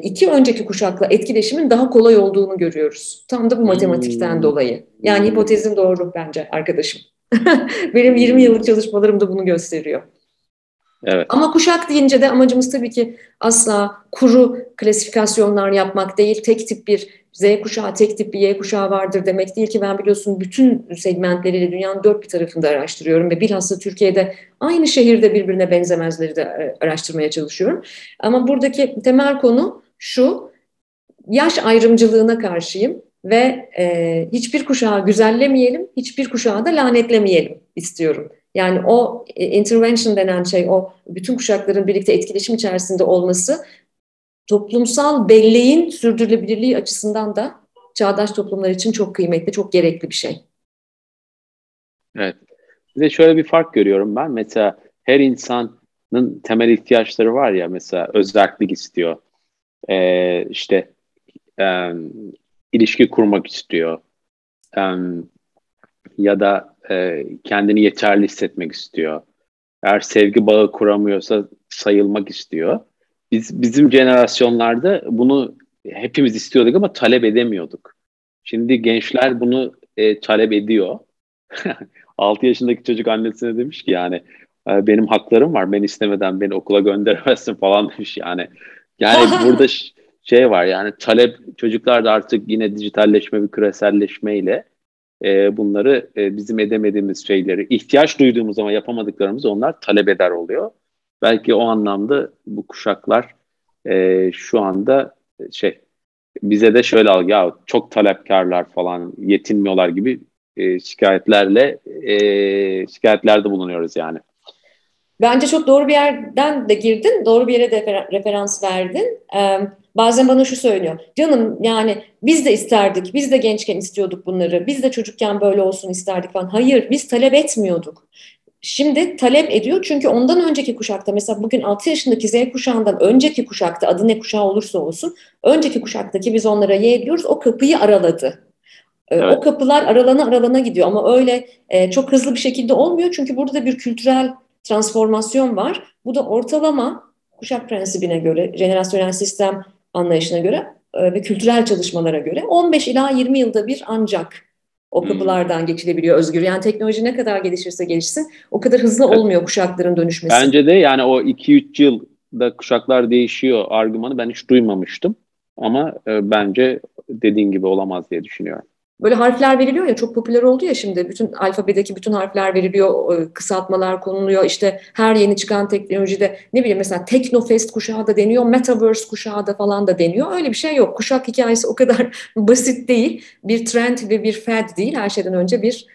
iki önceki kuşakla etkileşimin daha kolay olduğunu görüyoruz. Tam da bu matematikten dolayı. Yani hipotezin doğru bence arkadaşım. Benim 20 yıllık çalışmalarım da bunu gösteriyor. Evet. Ama kuşak deyince de amacımız tabii ki asla kuru klasifikasyonlar yapmak değil. Tek tip bir Z kuşağı, tek tip bir Y kuşağı vardır demek değil ki ben biliyorsun bütün segmentleriyle dünyanın dört bir tarafında araştırıyorum ve bilhassa Türkiye'de aynı şehirde birbirine benzemezleri de araştırmaya çalışıyorum. Ama buradaki temel konu şu, yaş ayrımcılığına karşıyım ve hiçbir kuşağı güzellemeyelim, hiçbir kuşağı da lanetlemeyelim istiyorum. Yani o intervention denen şey, o bütün kuşakların birlikte etkileşim içerisinde olması toplumsal belleğin sürdürülebilirliği açısından da çağdaş toplumlar için çok kıymetli, çok gerekli bir şey. Evet. Bir de şöyle bir fark görüyorum ben. Mesela her insanın temel ihtiyaçları var ya, mesela özellik istiyor, ilişki kurmak istiyor ya da kendini yeterli hissetmek istiyor. Eğer sevgi bağı kuramıyorsa sayılmak istiyor. Bizim jenerasyonlarda bunu hepimiz istiyorduk ama talep edemiyorduk. Şimdi gençler bunu talep ediyor. 6 yaşındaki çocuk annesine demiş ki yani benim haklarım var, ben istemeden beni okula gönderemezsin falan demiş yani. Yani burada şey var yani talep, çocuklar da artık yine dijitalleşme ve küreselleşmeyle bunları bizim edemediğimiz şeyleri, ihtiyaç duyduğumuz ama yapamadıklarımızı onlar talep eder oluyor. Belki o anlamda bu kuşaklar şu anda bize de şöyle al ya çok talepkarlar falan, yetinmiyorlar gibi şikayetlerde bulunuyoruz yani. Bence çok doğru bir yerden de girdin, doğru bir yere de referans verdin. Bazen bana şu söylüyor, canım yani biz de isterdik, biz de gençken istiyorduk bunları, biz de çocukken böyle olsun isterdik falan. Hayır, biz talep etmiyorduk. Şimdi talep ediyor çünkü ondan önceki kuşakta, mesela bugün 6 yaşındaki Z kuşağından önceki kuşakta, adı ne kuşağı olursa olsun, önceki kuşaktaki biz onlara Y diyoruz, o kapıyı araladı. Evet. O kapılar aralana gidiyor ama öyle çok hızlı bir şekilde olmuyor çünkü burada da bir kültürel transformasyon var. Bu da ortalama kuşak prensibine göre, jenerasyonel sistem anlayışına göre ve kültürel çalışmalara göre 15 ila 20 yılda bir ancak o kapılardan geçilebiliyor Özgür. Yani teknoloji ne kadar gelişirse gelişsin o kadar hızlı olmuyor kuşakların dönüşmesi. Bence de yani o 2-3 yılda kuşaklar değişiyor argümanı ben hiç duymamıştım. Ama bence dediğin gibi olamaz diye düşünüyorum. Böyle harfler veriliyor ya, çok popüler oldu ya şimdi. Bütün alfabedeki bütün harfler veriliyor, kısaltmalar konuluyor. İşte her yeni çıkan teknolojide ne bileyim mesela Teknofest kuşağı da deniyor, Metaverse kuşağı da falan da deniyor. Öyle bir şey yok. Kuşak hikayesi o kadar basit değil. Bir trend ve bir fad değil. Her şeyden önce bir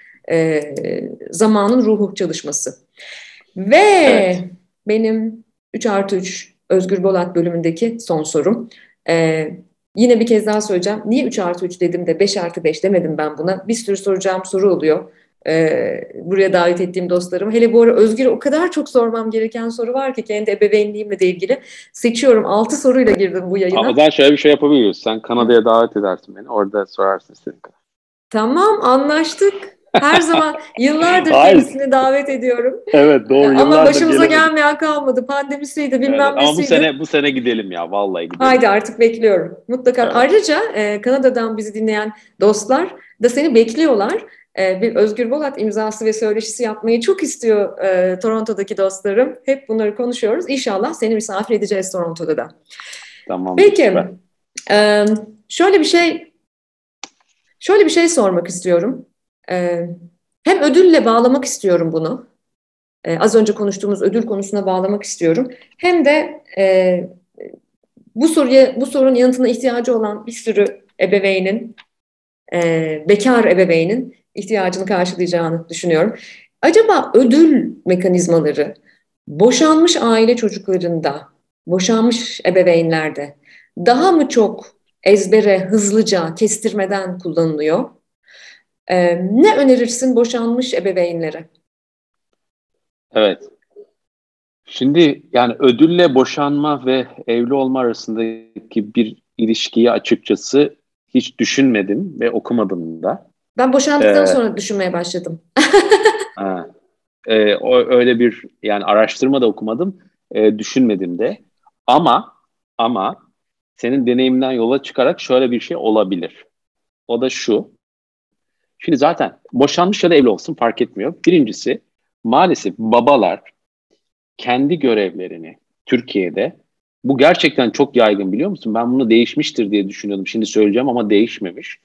zamanın ruhu çalışması. Ve evet, benim 3+3 Özgür Bolat bölümündeki son sorum. Yine bir kez daha söyleyeceğim. Niye 3+3 dedim de 5+5 demedim ben buna? Bir sürü soracağım soru oluyor. Buraya davet ettiğim dostlarım. Hele bu ara Özgür'e o kadar çok sormam gereken soru var ki kendi ebeveynliğimle de ilgili. Seçiyorum. 6 soruyla girdim bu yayına. Ama ben şöyle bir şey yapabiliyoruz. Sen Kanada'ya davet edersin beni. Orada sorarsın senin kadar. Tamam, anlaştık. Her zaman yıllardır kendisini davet ediyorum. Evet, doğru. Ama başımıza gelmeyen kalmadı. Pandemisiydi, bilmem evet, nesiydi. Ama bu sene gidelim ya, vallahi gidelim. Haydi artık bekliyorum. Mutlaka. Evet. Ayrıca Kanada'dan bizi dinleyen dostlar da seni bekliyorlar. Bir Özgür Bolat imzası ve söyleşisi yapmayı çok istiyor Toronto'daki dostlarım. Hep bunları konuşuyoruz. İnşallah seni misafir edeceğiz Toronto'da da. Tamam. Peki. Şöyle bir şey sormak istiyorum. Hem ödülle bağlamak istiyorum bunu, az önce konuştuğumuz ödül konusuna bağlamak istiyorum, hem de bu sorunun yanıtına ihtiyacı olan bir sürü ebeveynin, bekar ebeveynin ihtiyacını karşılayacağını düşünüyorum. Acaba ödül mekanizmaları boşanmış aile çocuklarında, boşanmış ebeveynlerde daha mı çok ezbere, hızlıca, kestirmeden kullanılıyor? Ne önerirsin boşanmış ebeveynlere? Evet. Şimdi yani ödülle boşanma ve evli olma arasındaki bir ilişkiyi açıkçası hiç düşünmedim ve okumadım da. Ben boşandıktan sonra düşünmeye başladım. Öyle bir yani araştırma da okumadım, düşünmedim de. Ama senin deneyimden yola çıkarak şöyle bir şey olabilir. O da şu. Şimdi zaten boşanmış ya da evli olsun fark etmiyor. Birincisi maalesef babalar kendi görevlerini Türkiye'de, bu gerçekten çok yaygın biliyor musun? Ben bunu değişmiştir diye düşünüyordum. Şimdi söyleyeceğim ama değişmemiş.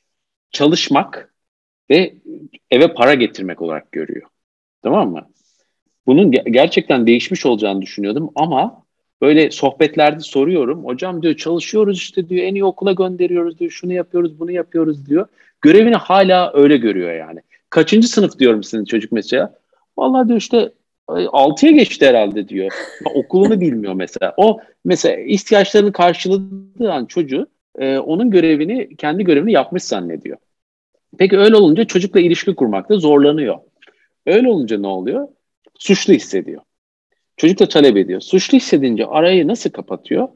Çalışmak ve eve para getirmek olarak görüyor. Tamam mı? Bunun gerçekten değişmiş olacağını düşünüyordum ama böyle sohbetlerde soruyorum. Hocam diyor çalışıyoruz işte diyor, en iyi okula gönderiyoruz diyor, şunu yapıyoruz bunu yapıyoruz diyor. Görevini hala öyle görüyor yani. Kaçıncı sınıf diyorum senin çocuk mesela. Vallahi diyor işte 6'ya geçti herhalde diyor. Okulunu bilmiyor mesela. O mesela ihtiyaçlarını karşıladığı an çocuğu onun görevini, kendi görevini yapmış zannediyor. Peki öyle olunca çocukla ilişki kurmakta zorlanıyor. Öyle olunca ne oluyor? Suçlu hissediyor. Çocuk da talep ediyor. Suçlu hissedince arayı nasıl kapatıyor?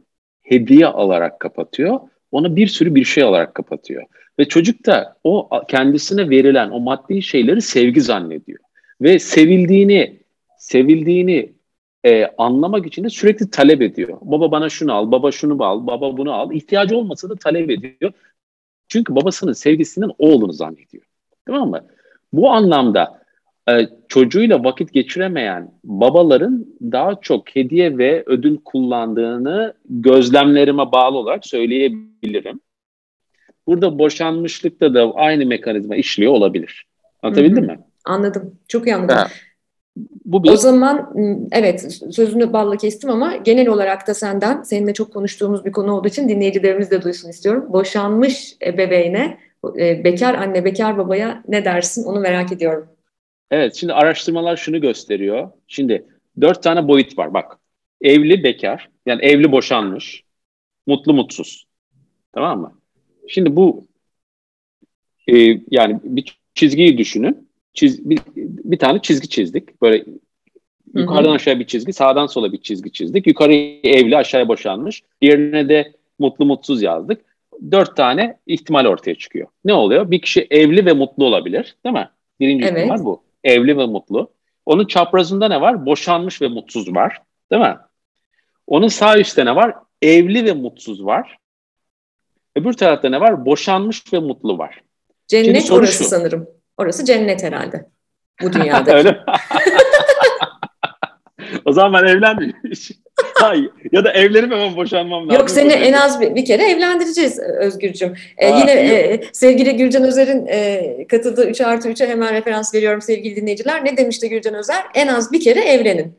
Hediye alarak kapatıyor. Ona bir sürü bir şey alarak kapatıyor. Ve çocuk da o kendisine verilen o maddi şeyleri sevgi zannediyor. Ve sevildiğini anlamak için de sürekli talep ediyor. Baba bana şunu al, baba şunu al, baba bunu al. İhtiyacı olmasa da talep ediyor. Çünkü babasının sevgisinden oğlunu zannediyor. Tamam mı? Bu anlamda çocuğuyla vakit geçiremeyen babaların daha çok hediye ve ödül kullandığını gözlemlerime bağlı olarak söyleyebilirim. Burada boşanmışlıkta da aynı mekanizma işliyor olabilir. Anlatabildim mi? Anladım. Çok iyi anladım. Ha. O zaman evet, sözünü balla kestim ama genel olarak da seninle çok konuştuğumuz bir konu olduğu için dinleyicilerimiz de duysun istiyorum. Boşanmış ebeveyne, bekar anne, bekar babaya ne dersin, onu merak ediyorum. Evet, şimdi araştırmalar şunu gösteriyor. Şimdi 4 tane boyut var bak. Evli bekar, yani evli boşanmış, mutlu mutsuz. Tamam mı? Şimdi bu yani bir çizgiyi düşünün. Bir tane çizgi çizdik. Böyle yukarıdan aşağıya bir çizgi, sağdan sola bir çizgi çizdik. Yukarıya evli, aşağıya boşanmış. Diğerine de mutlu mutsuz yazdık. 4 tane ihtimal ortaya çıkıyor. Ne oluyor? Bir kişi evli ve mutlu olabilir, değil mi? Birinci ihtimal bu. Evli ve mutlu. Onun çaprazında ne var? Boşanmış ve mutsuz var, değil mi? Onun sağ üstte ne var? Evli ve mutsuz var. Öbür tarafta ne var? Boşanmış ve mutlu var. Cennet orası sanırım. Orası cennet herhalde. Bu dünyadaki. Öyle mi? O zaman ben evlenmeyeyim. Ya da evlenip hemen boşanmam lazım. Yok, seni en az bir kere evlendireceğiz Özgürcüğüm. Yine sevgili Gülcan Özer'in katıldığı 3+3'e hemen referans veriyorum sevgili dinleyiciler. Ne demişti Gülcan Özer? En az bir kere evlenin.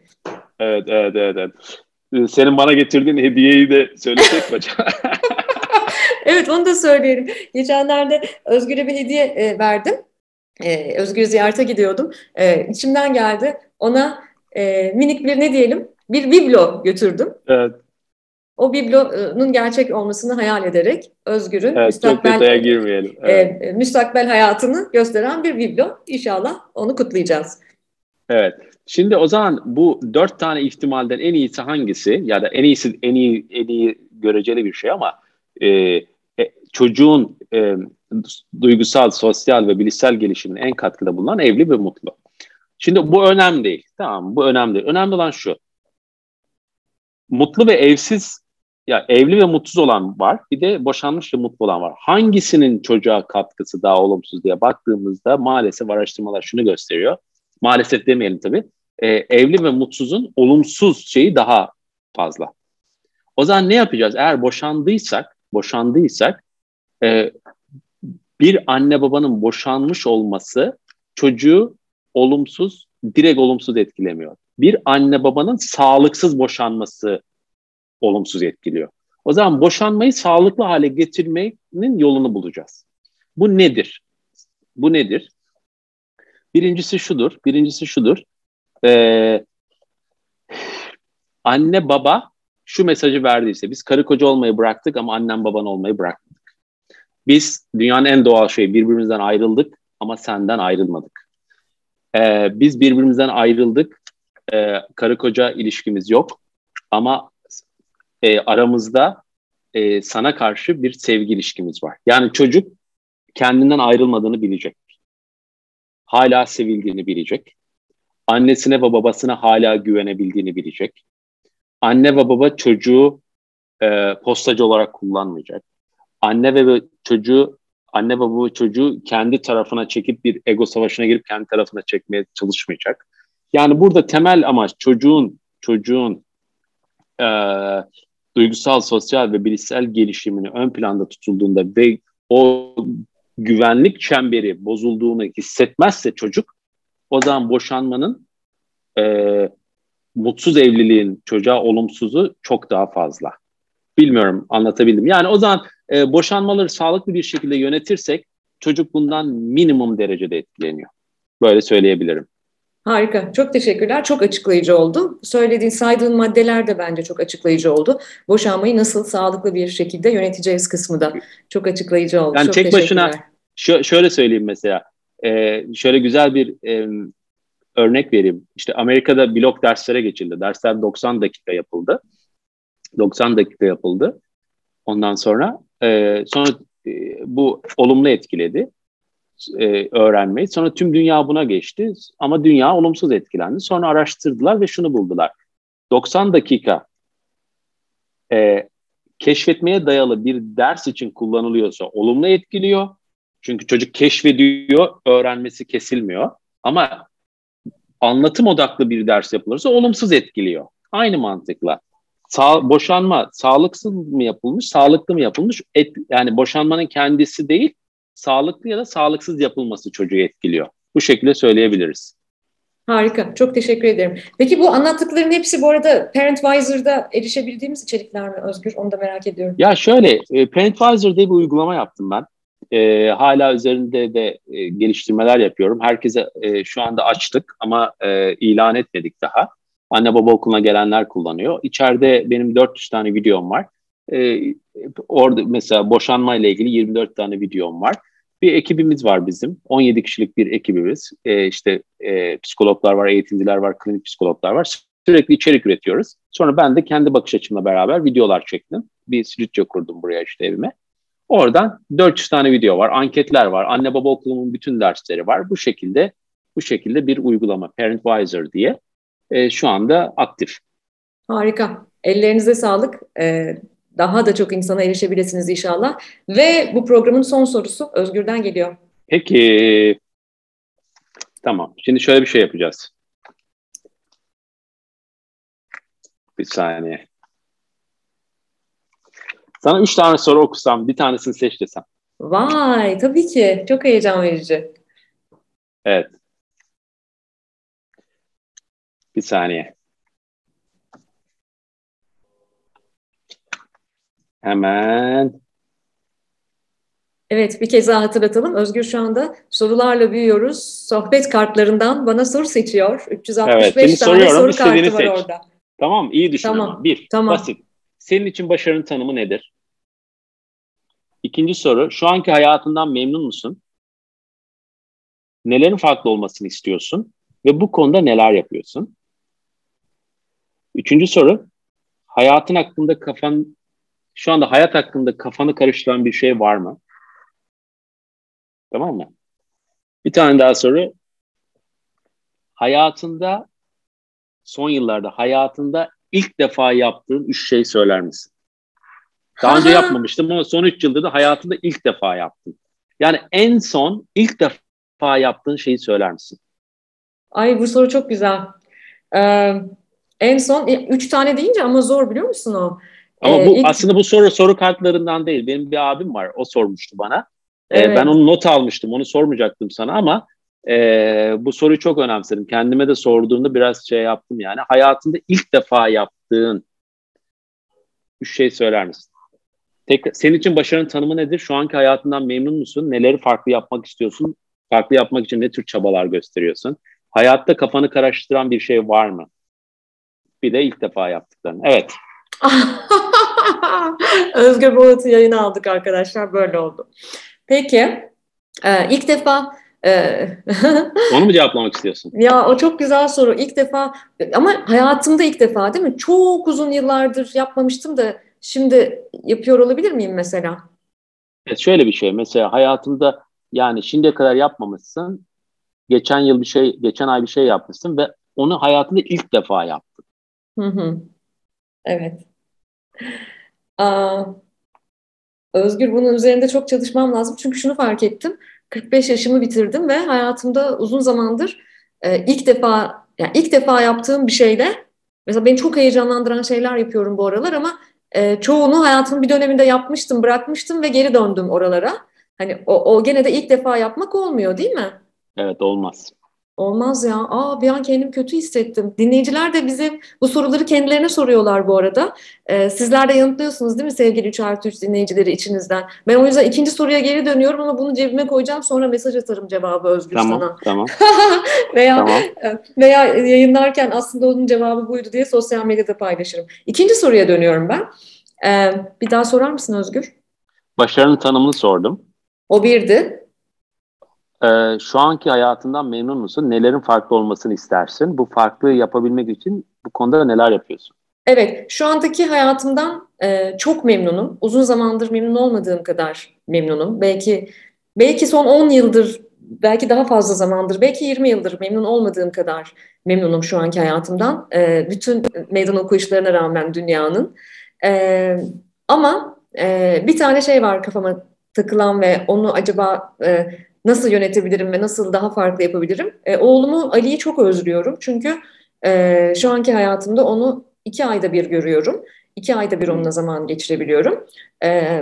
Evet. Senin bana getirdiğin hediyeyi de söylesek mi acaba? Evet, onu da söyleyelim. Geçenlerde Özgür'e bir hediye verdim. Özgür'ü ziyarete gidiyordum. İçimden geldi. Ona minik bir, ne diyelim, bir biblo götürdüm. Evet. O biblonun gerçek olmasını hayal ederek Özgür'ün müstakbel hayatını gösteren bir biblo. İnşallah onu kutlayacağız. Evet. Şimdi o zaman bu 4 tane ihtimalden en iyisi hangisi? Ya da en iyi göreceli bir şey ama çocuğun duygusal, sosyal ve bilişsel gelişimine en katkıda bulunan evli ve mutlu. Şimdi bu önemli değil. Tamam, bu önemli değil. Önemli olan şu. Mutlu ve evsiz, ya evli ve mutsuz olan var. Bir de boşanmış ve mutlu olan var. Hangisinin çocuğa katkısı daha olumsuz diye baktığımızda maalesef araştırmalar şunu gösteriyor. Maalesef demeyelim tabii. Evli ve mutsuzun olumsuz şeyi daha fazla. O zaman ne yapacağız? Eğer boşandıysak bir anne babanın boşanmış olması çocuğu direkt olumsuz etkilemiyor. Bir anne babanın sağlıksız boşanması olumsuz etkiliyor. O zaman boşanmayı sağlıklı hale getirmenin yolunu bulacağız. Bu nedir? Birincisi şudur. Anne baba şu mesajı verdiyse, biz karı koca olmayı bıraktık ama annem baban olmayı bırakmadık. Biz dünyanın en doğal şeyi, birbirimizden ayrıldık ama senden ayrılmadık. Biz birbirimizden ayrıldık. Karı koca ilişkimiz yok ama aramızda sana karşı bir sevgi ilişkimiz var. Yani çocuk kendinden ayrılmadığını bilecek. Hala sevildiğini bilecek. Annesine ve babasına hala güvenebildiğini bilecek. Anne ve baba çocuğu postacı olarak kullanmayacak. Anne ve baba çocuğu kendi tarafına çekip bir ego savaşına girip kendi tarafına çekmeye çalışmayacak. Yani burada temel amaç çocuğun çocuğun duygusal, sosyal ve bilişsel gelişimini ön planda tutulduğunda ve o güvenlik çemberi bozulduğunu hissetmezse çocuk, o zaman boşanmanın, mutsuz evliliğin çocuğa olumsuzu çok daha fazla. Bilmiyorum anlatabildim. Yani o zaman boşanmaları sağlıklı bir şekilde yönetirsek çocuk bundan minimum derecede etkileniyor. Böyle söyleyebilirim. Harika. Çok teşekkürler. Çok açıklayıcı oldu. Saydığın maddeler de bence çok açıklayıcı oldu. Boşanmayı nasıl sağlıklı bir şekilde yöneteceğiz kısmı da çok açıklayıcı oldu. Yani çok tek başına şöyle söyleyeyim mesela. Şöyle güzel bir örnek vereyim. İşte Amerika'da blok derslere geçildi. Dersler 90 dakika yapıldı. 90 dakika yapıldı. Ondan sonra bu olumlu etkiledi öğrenmeyi. Sonra tüm dünya buna geçti ama dünya olumsuz etkilendi. Sonra araştırdılar ve şunu buldular. 90 dakika keşfetmeye dayalı bir ders için kullanılıyorsa olumlu etkiliyor. Çünkü çocuk keşfediyor, öğrenmesi kesilmiyor. Ama anlatım odaklı bir ders yapılırsa olumsuz etkiliyor. Aynı mantıkla. Boşanma sağlıksız mı yapılmış, sağlıklı mı yapılmış? Yani boşanmanın kendisi değil, sağlıklı ya da sağlıksız yapılması çocuğu etkiliyor. Bu şekilde söyleyebiliriz. Harika, çok teşekkür ederim. Peki bu anlattıkların hepsi bu arada Parentvisor'da erişebildiğimiz içerikler mi Özgür? Onu da merak ediyorum. Ya şöyle, Parentvisor diye bir uygulama yaptım ben. Hala üzerinde de geliştirmeler yapıyorum. Herkese şu anda açtık ama ilan etmedik daha. Anne baba okuluna gelenler kullanıyor. İçeride benim 400 tane videom var. Orada mesela boşanmayla ilgili 24 tane videom var. Bir ekibimiz var bizim. 17 kişilik bir ekibimiz. Psikologlar var, eğitimciler var, klinik psikologlar var. Sürekli içerik üretiyoruz. Sonra ben de kendi bakış açımla beraber videolar çektim. Bir stüdyo kurdum buraya işte evime. Oradan 400 tane video var, anketler var, anne baba okulumun bütün dersleri var. Bu şekilde bir uygulama Parentvisor diye şu anda aktif. Harika. Ellerinize sağlık. Daha da çok insana erişebilirsiniz inşallah. Ve bu programın son sorusu Özgür'den geliyor. Peki. Tamam. Şimdi şöyle bir şey yapacağız. Bir saniye. Sana 3 tane soru okusam, bir tanesini seç desem. Vay, tabii ki. Çok heyecan verici. Evet. Bir saniye. Hemen. Evet, bir kez daha hatırlatalım. Özgür şu anda sorularla büyüyoruz. Sohbet kartlarından bana soru seçiyor. 365 evet, tane soru kartı var orada. Tamam, iyi düşün tamam. Ama. Bir, tamam. Basit. Senin için başarının tanımı nedir? İkinci soru, şu anki hayatından memnun musun? Nelerin farklı olmasını istiyorsun? Ve bu konuda neler yapıyorsun? Üçüncü soru, şu anda hayat hakkında kafanı karıştıran bir şey var mı? Tamam mı? Bir tane daha soru. Son yıllarda hayatında İlk defa yaptığın 3 şey söyler misin? Daha önce yapmamıştım ama son 3 yılda da hayatında ilk defa yaptım. Yani en son ilk defa yaptığın şeyi söyler misin? Ay bu soru çok güzel. En son 3 tane deyince ama zor biliyor musun o? Ama aslında bu soru kartlarından değil. Benim bir abim var. O sormuştu bana. Evet. Ben onu not almıştım. Onu sormayacaktım sana ama bu soruyu çok önemsedim. Kendime de sorduğumda biraz şey yaptım yani. Hayatında ilk defa yaptığın 3 şey söyler misin? Senin için başarının tanımı nedir? Şu anki hayatından memnun musun? Neleri farklı yapmak istiyorsun? Farklı yapmak için ne tür çabalar gösteriyorsun? Hayatta kafanı karıştıran bir şey var mı? Bir de ilk defa yaptıklarını. Evet. Özgür Bolat'ı yayına aldık arkadaşlar. Böyle oldu. Peki. İlk defa onu mu cevaplamak istiyorsun? Ya o çok güzel soru. İlk defa ama hayatımda ilk defa değil mi? Çok uzun yıllardır yapmamıştım da şimdi yapıyor olabilir miyim mesela? Evet, şöyle bir şey mesela hayatımda yani şimdiye kadar yapmamışsın. Geçen ay bir şey yapmışsın ve onu hayatında ilk defa yaptın. Hı. Evet. Özgür bunun üzerinde çok çalışmam lazım çünkü şunu fark ettim. 45 yaşımı bitirdim ve hayatımda uzun zamandır ilk defa yaptığım bir şeyle Mesela beni çok heyecanlandıran şeyler yapıyorum bu aralar ama çoğunu hayatımın bir döneminde yapmıştım, bırakmıştım ve geri döndüm oralara. Hani o gene de ilk defa yapmak olmuyor değil mi? Evet, olmaz. Olmaz ya. Bir an kendimi kötü hissettim. Dinleyiciler de bize bu soruları kendilerine soruyorlar bu arada. Sizler de yanıtlıyorsunuz değil mi sevgili 3+3 dinleyicileri içinizden? Ben o yüzden ikinci soruya geri dönüyorum ama bunu cebime koyacağım. Sonra mesaj atarım cevabı Özgür tamam, sana. Tamam. Veya yayınlarken aslında onun cevabı buydu diye sosyal medyada paylaşırım. İkinci soruya dönüyorum ben. Bir daha sorar mısın Özgür? Başarının tanımını sordum. O birdi. Şu anki hayatından memnun musun? Nelerin farklı olmasını istersin? Bu farklılığı yapabilmek için bu konuda neler yapıyorsun? Evet, şu andaki hayatımdan çok memnunum. Uzun zamandır memnun olmadığım kadar memnunum. Belki son 10 yıldır, belki daha fazla zamandır, belki 20 yıldır memnun olmadığım kadar memnunum şu anki hayatımdan. Bütün meydan okuyuşlarına rağmen dünyanın. Ama bir tane şey var kafama takılan ve onu acaba... Nasıl yönetebilirim ve nasıl daha farklı yapabilirim? Oğlumu Ali'yi çok özlüyorum. Çünkü şu anki hayatımda onu 2 ayda bir görüyorum. 2 ayda bir onunla zaman geçirebiliyorum.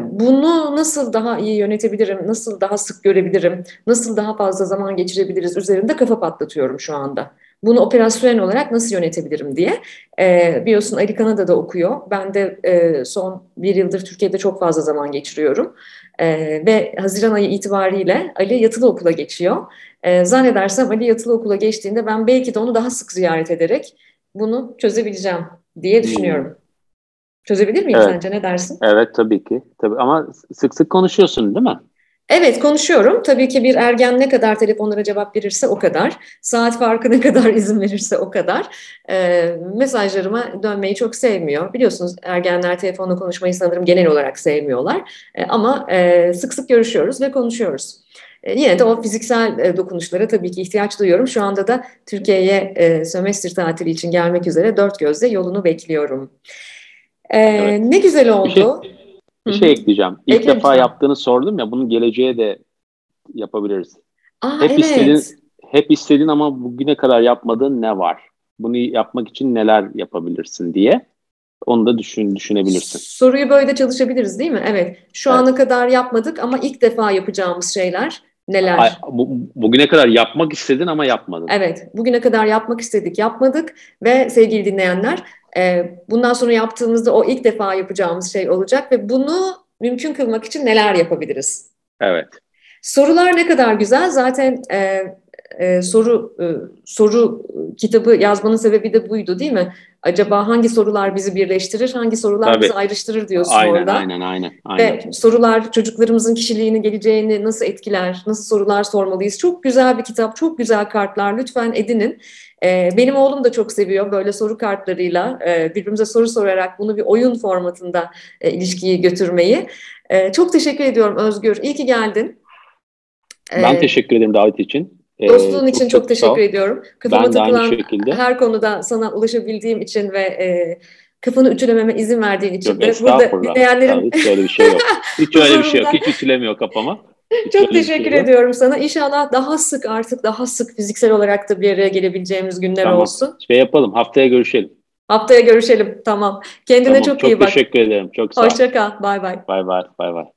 Bunu nasıl daha iyi yönetebilirim? Nasıl daha sık görebilirim? Nasıl daha fazla zaman geçirebiliriz? Üzerinde kafa patlatıyorum şu anda. Bunu operasyonel olarak nasıl yönetebilirim diye. Biliyorsun Ali Kanada'da okuyor. Ben de son 1 yıldır Türkiye'de çok fazla zaman geçiriyorum. Ve Haziran ayı itibariyle Ali yatılı okula geçiyor. Zannedersem Ali yatılı okula geçtiğinde ben belki de onu daha sık ziyaret ederek bunu çözebileceğim diye düşünüyorum. Çözebilir miyim sence? Ne dersin? Evet tabii ki. Tabii. Ama sık sık konuşuyorsun değil mi? Evet konuşuyorum. Tabii ki bir ergen ne kadar telefonlara cevap verirse o kadar. Saat farkı ne kadar izin verirse o kadar. Mesajlarıma dönmeyi çok sevmiyor. Biliyorsunuz ergenler telefonla konuşmayı sanırım genel olarak sevmiyorlar. Ama sık sık görüşüyoruz ve konuşuyoruz. Yine de o fiziksel dokunuşlara tabii ki ihtiyaç duyuyorum. Şu anda da Türkiye'ye sömestr tatili için gelmek üzere 4 gözle yolunu bekliyorum. Evet. Ne güzel oldu. Bir şey ekleyeceğim. İlk defa yaptığını sordum ya, bunun geleceğe de yapabiliriz. Hep istediğin ama bugüne kadar yapmadığın ne var? Bunu yapmak için neler yapabilirsin diye. Onu da düşünebilirsin. Soruyu böyle çalışabiliriz değil mi? Evet. Şu ana kadar yapmadık ama ilk defa yapacağımız şeyler neler? Bugüne kadar yapmak istedin ama yapmadın. Evet. Bugüne kadar yapmak istedik, yapmadık ve sevgili dinleyenler... Bundan sonra yaptığımızda o ilk defa yapacağımız şey olacak ve bunu mümkün kılmak için neler yapabiliriz? Evet. Sorular ne kadar güzel. Zaten soru kitabı yazmanın sebebi de buydu değil mi? Acaba hangi sorular bizi birleştirir, hangi sorular bizi ayrıştırır diyorsun orada. Aynen. Ve sorular çocuklarımızın kişiliğini, geleceğini nasıl etkiler, nasıl sorular sormalıyız? Çok güzel bir kitap, çok güzel kartlar. Lütfen edinin. Benim oğlum da çok seviyor böyle soru kartlarıyla birbirimize soru sorarak bunu bir oyun formatında ilişkiyi götürmeyi. Çok teşekkür ediyorum Özgür. İyi ki geldin. Ben teşekkür ederim davet için. Dostluğun için çok teşekkür ediyorum. Kafama takılan her konuda sana ulaşabildiğim için ve kafanı ütülememe izin verdiğin için. Yok, estağfurullah. Dinleyenlerin... Hiç öyle bir şey yok. Hiç öyle bir şey yok. Hiç ütülemiyor kafama. Çok teşekkür ediyorum sana. İnşallah daha sık fiziksel olarak da bir araya gelebileceğimiz günler olsun. Şey yapalım, haftaya görüşelim. Tamam. Kendine çok iyi bak. Çok teşekkür ederim. Çok sağ ol. Hoşça kal. Bay bay.